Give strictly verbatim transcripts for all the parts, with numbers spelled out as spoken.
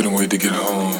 couldn't wait to get home.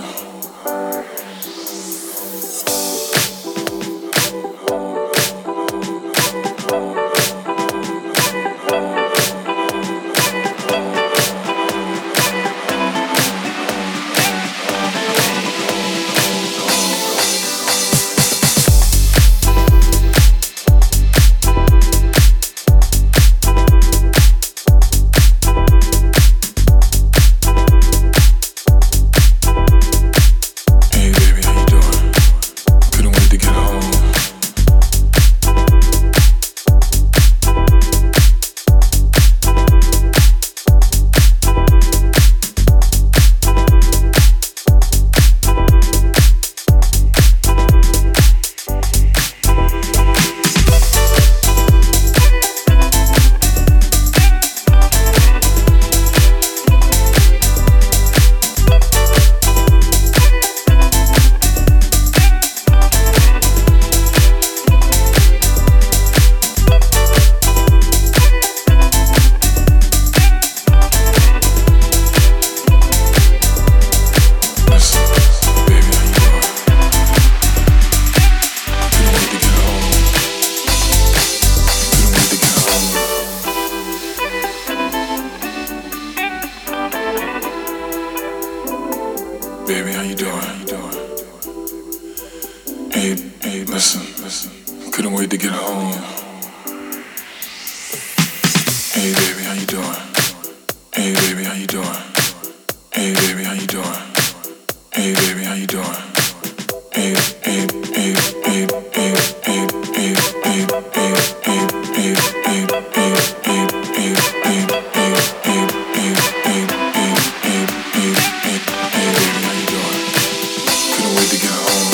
Baby, how you doing? How you doing? Hey, hey, listen, listen. Couldn't wait to get home. Hey, baby, how you doing? Hey, baby, how you doing? Hey, baby, how you doing? Hey, baby, how you doing? Hey, hey, hey, hey, hey, hey, hey, hey, hey, hey, hey, hey, hey, hey, hey, hey, hey, hey, hey, hey, hey, hey, hey, hey, hey, baby. To get home.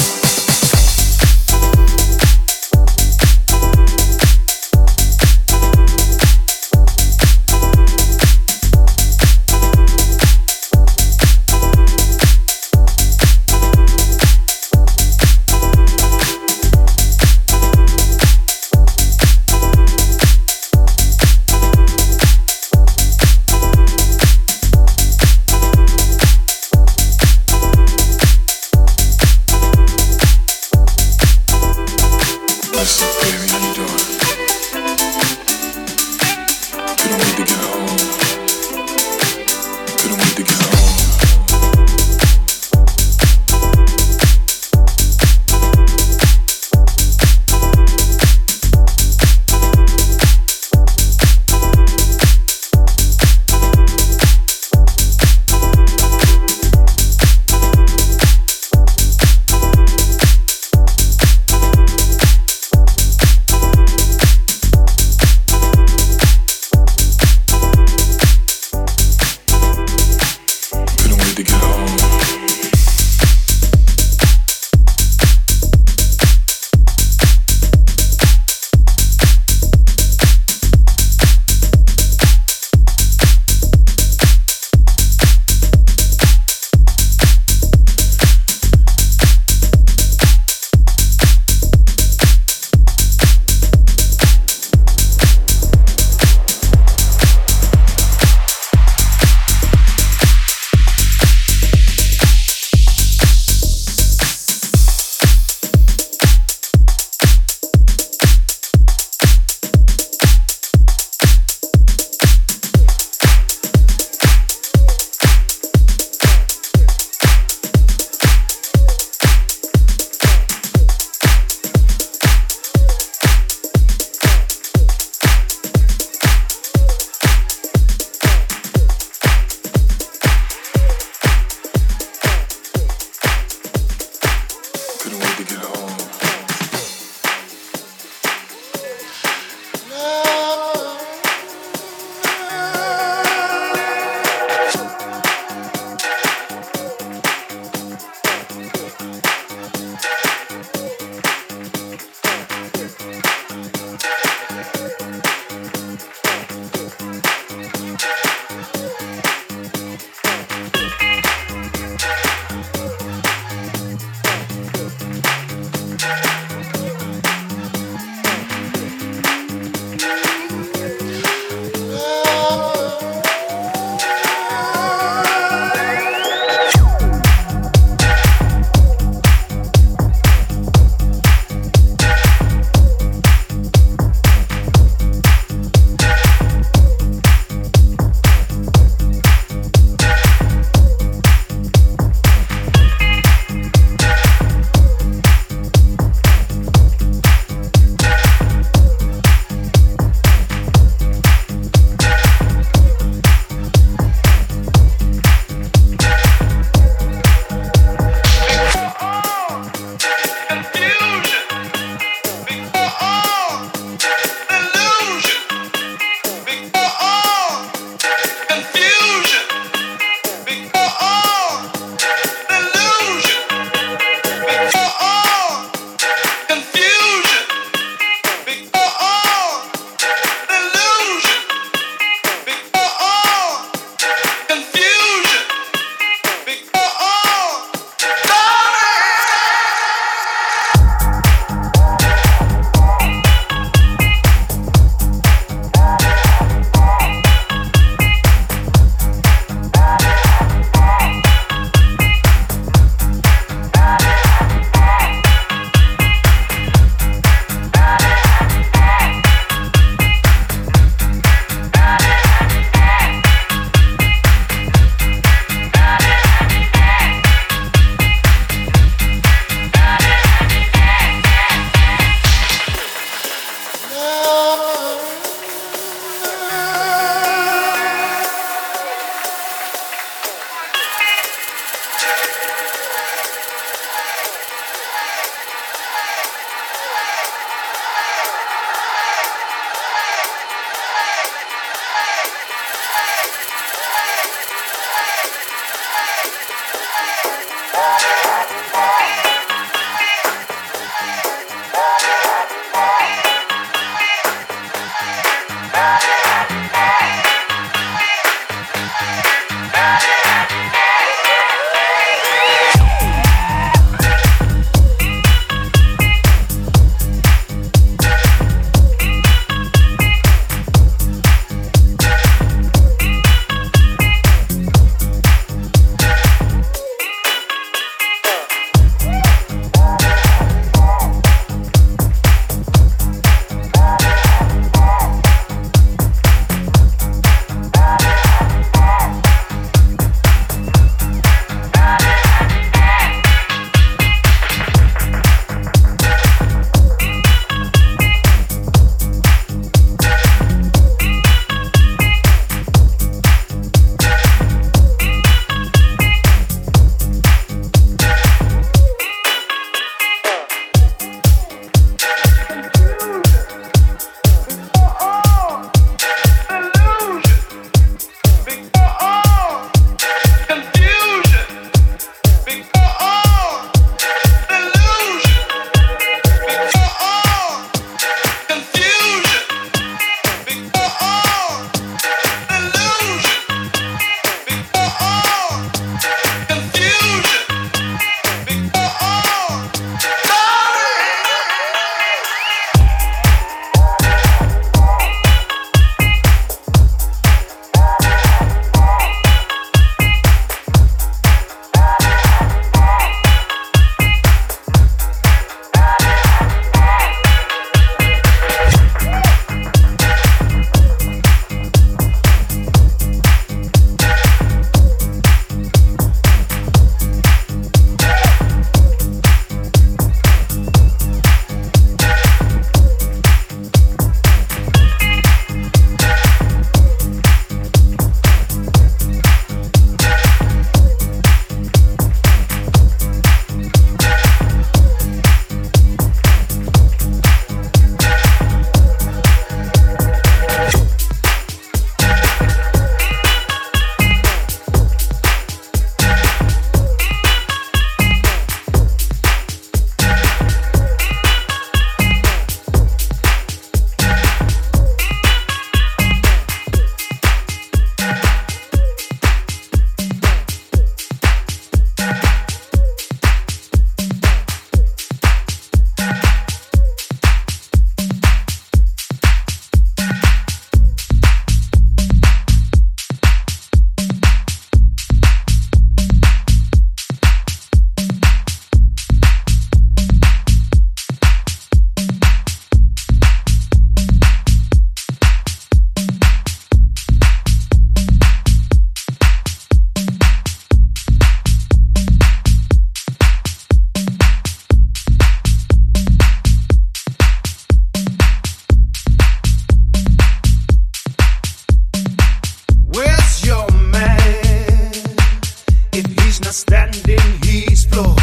he's not standing, he's floored.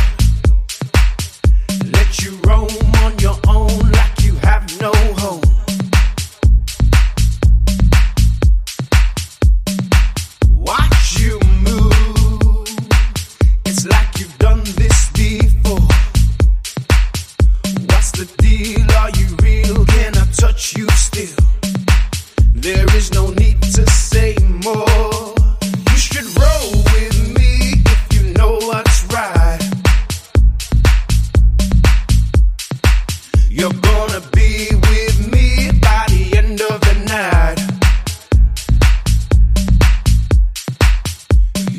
Let you roam on your own like you have no home. Watch you move, it's like you've done this before. What's the deal? Are you real? Can I touch you still? There is no need to say more. You should roll with me if you know what's right. You're gonna be with me by the end of the night.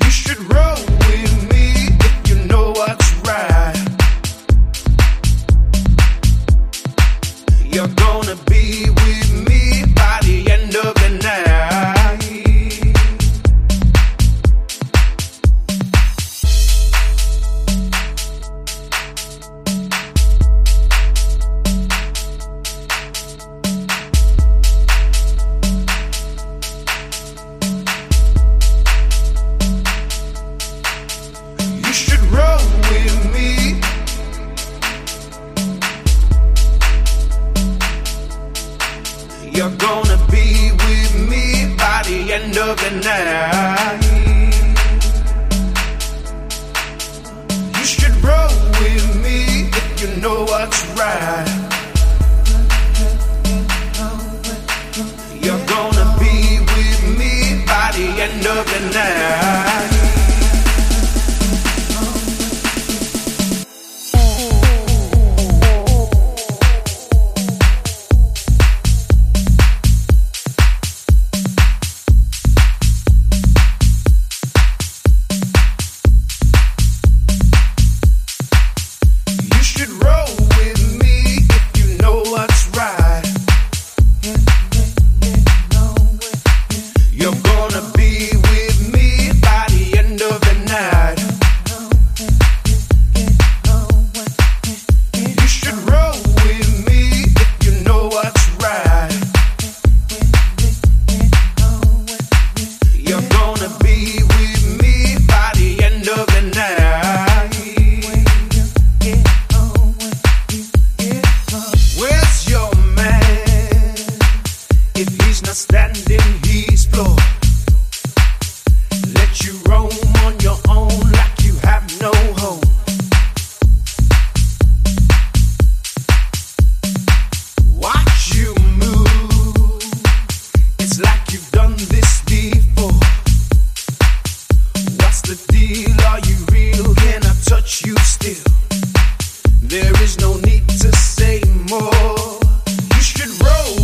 You should roll with me if you know what's right. You're gonna be with me by the end of the night. You're gonna be with me by the end of the night. You should roll with me if you know what's right. You're gonna be with me by the end of the night. You're gonna be with me by the end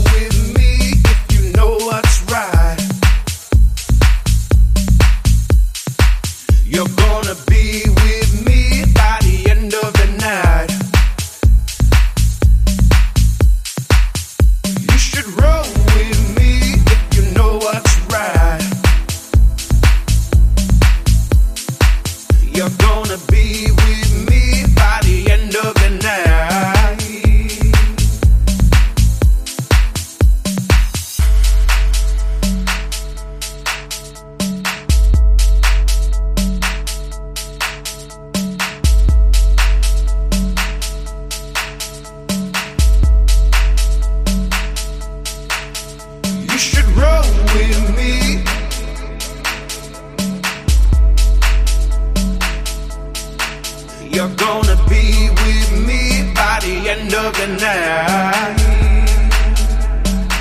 of the night.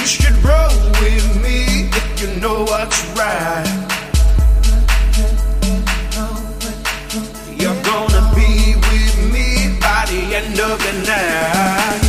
You should roll with me if you know what's right. You're gonna be with me by the end of the night.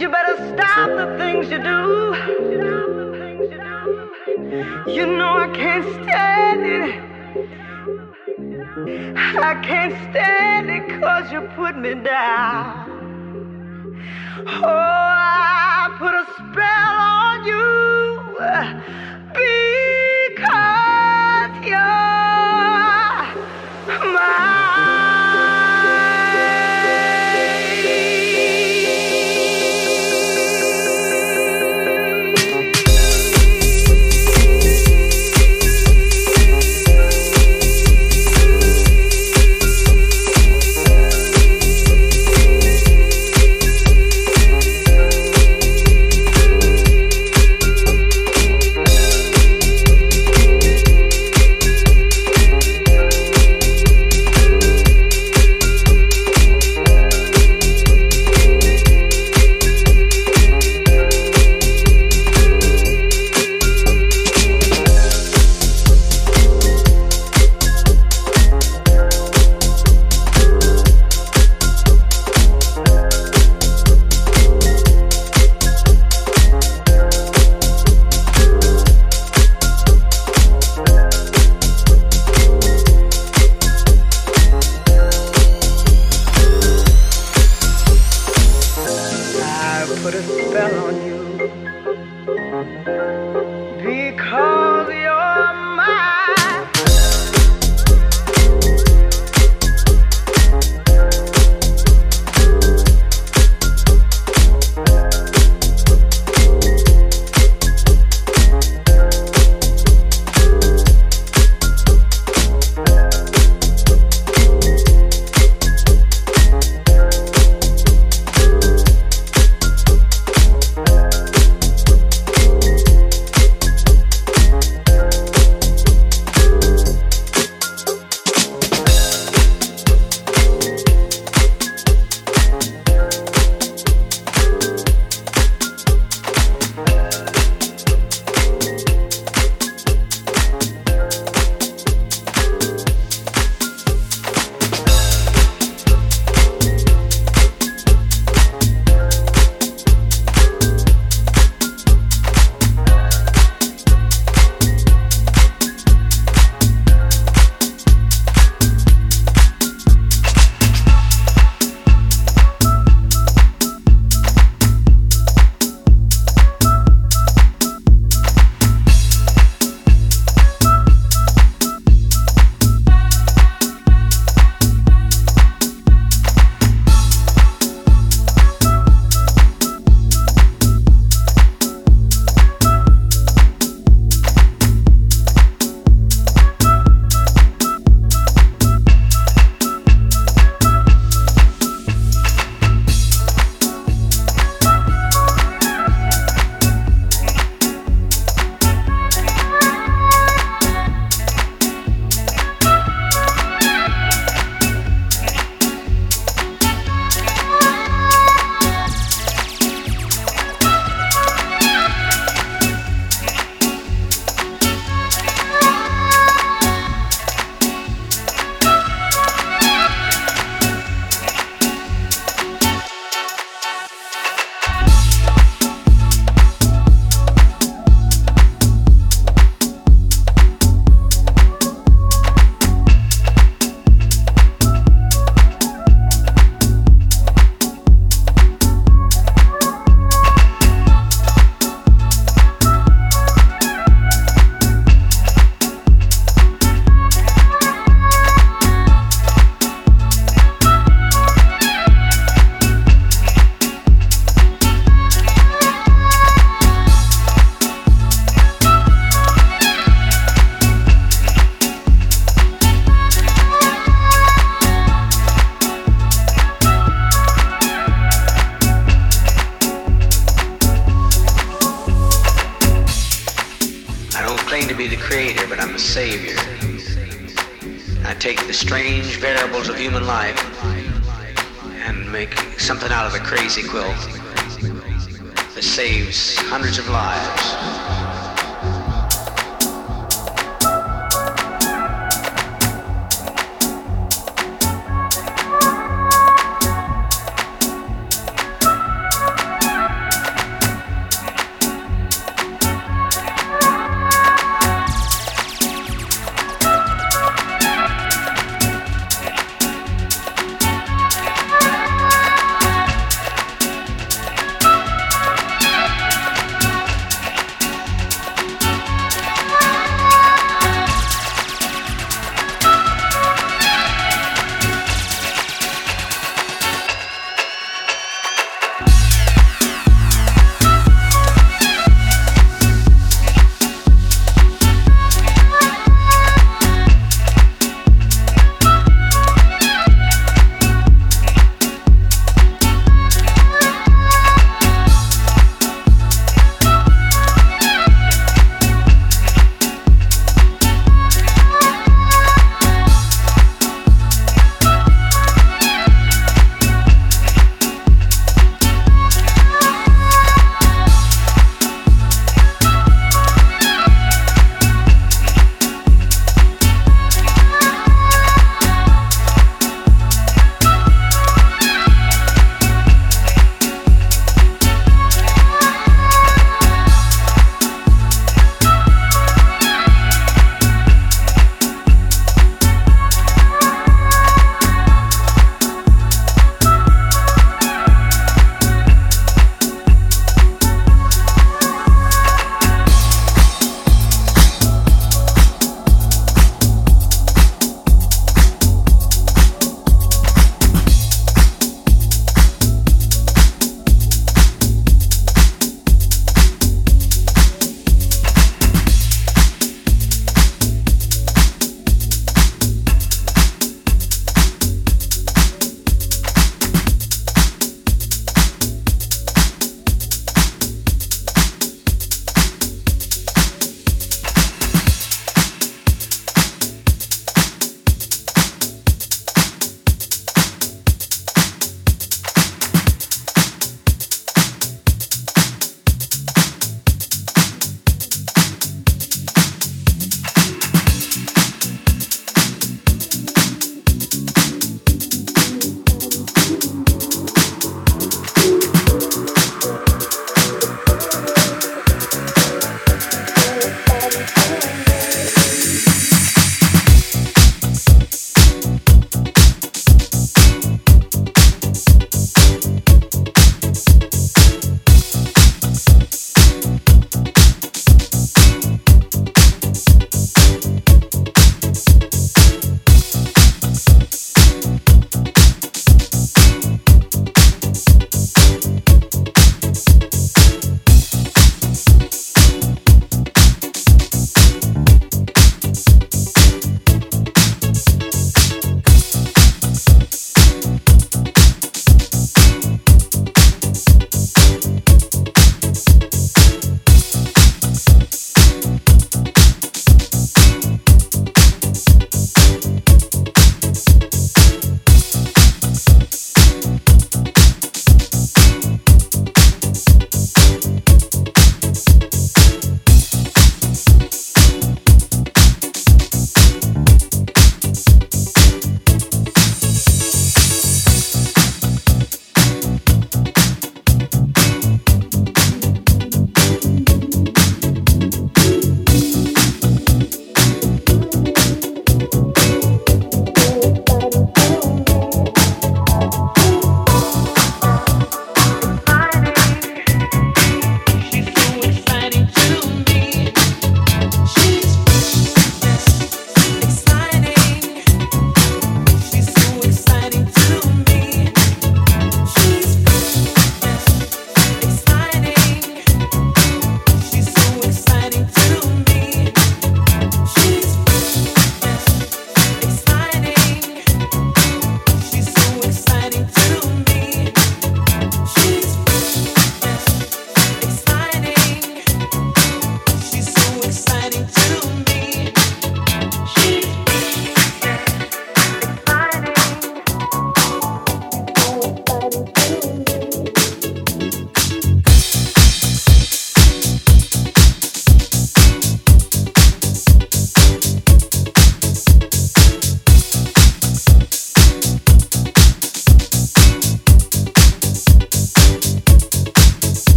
You better stop the things you do. You know I can't stand it. I can't stand it 'cause you put me down. Oh, I put a spell on you because you're my.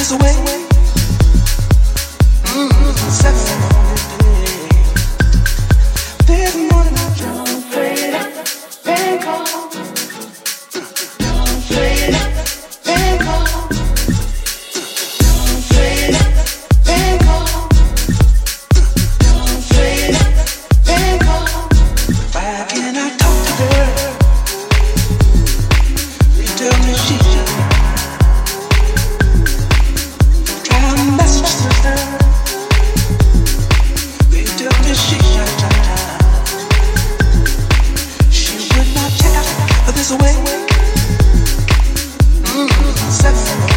this way. Mm-hmm. Sex and all day. This morning I don't play it up, bang on. Don't play it up, bang on. Don't play it up, bang on. Don't play it up, bang on. Why can't I talk to her? You tell me she should. This way, mm-hmm. Sex and all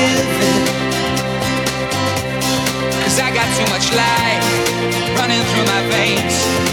give in, 'cause I got too much life running through my veins.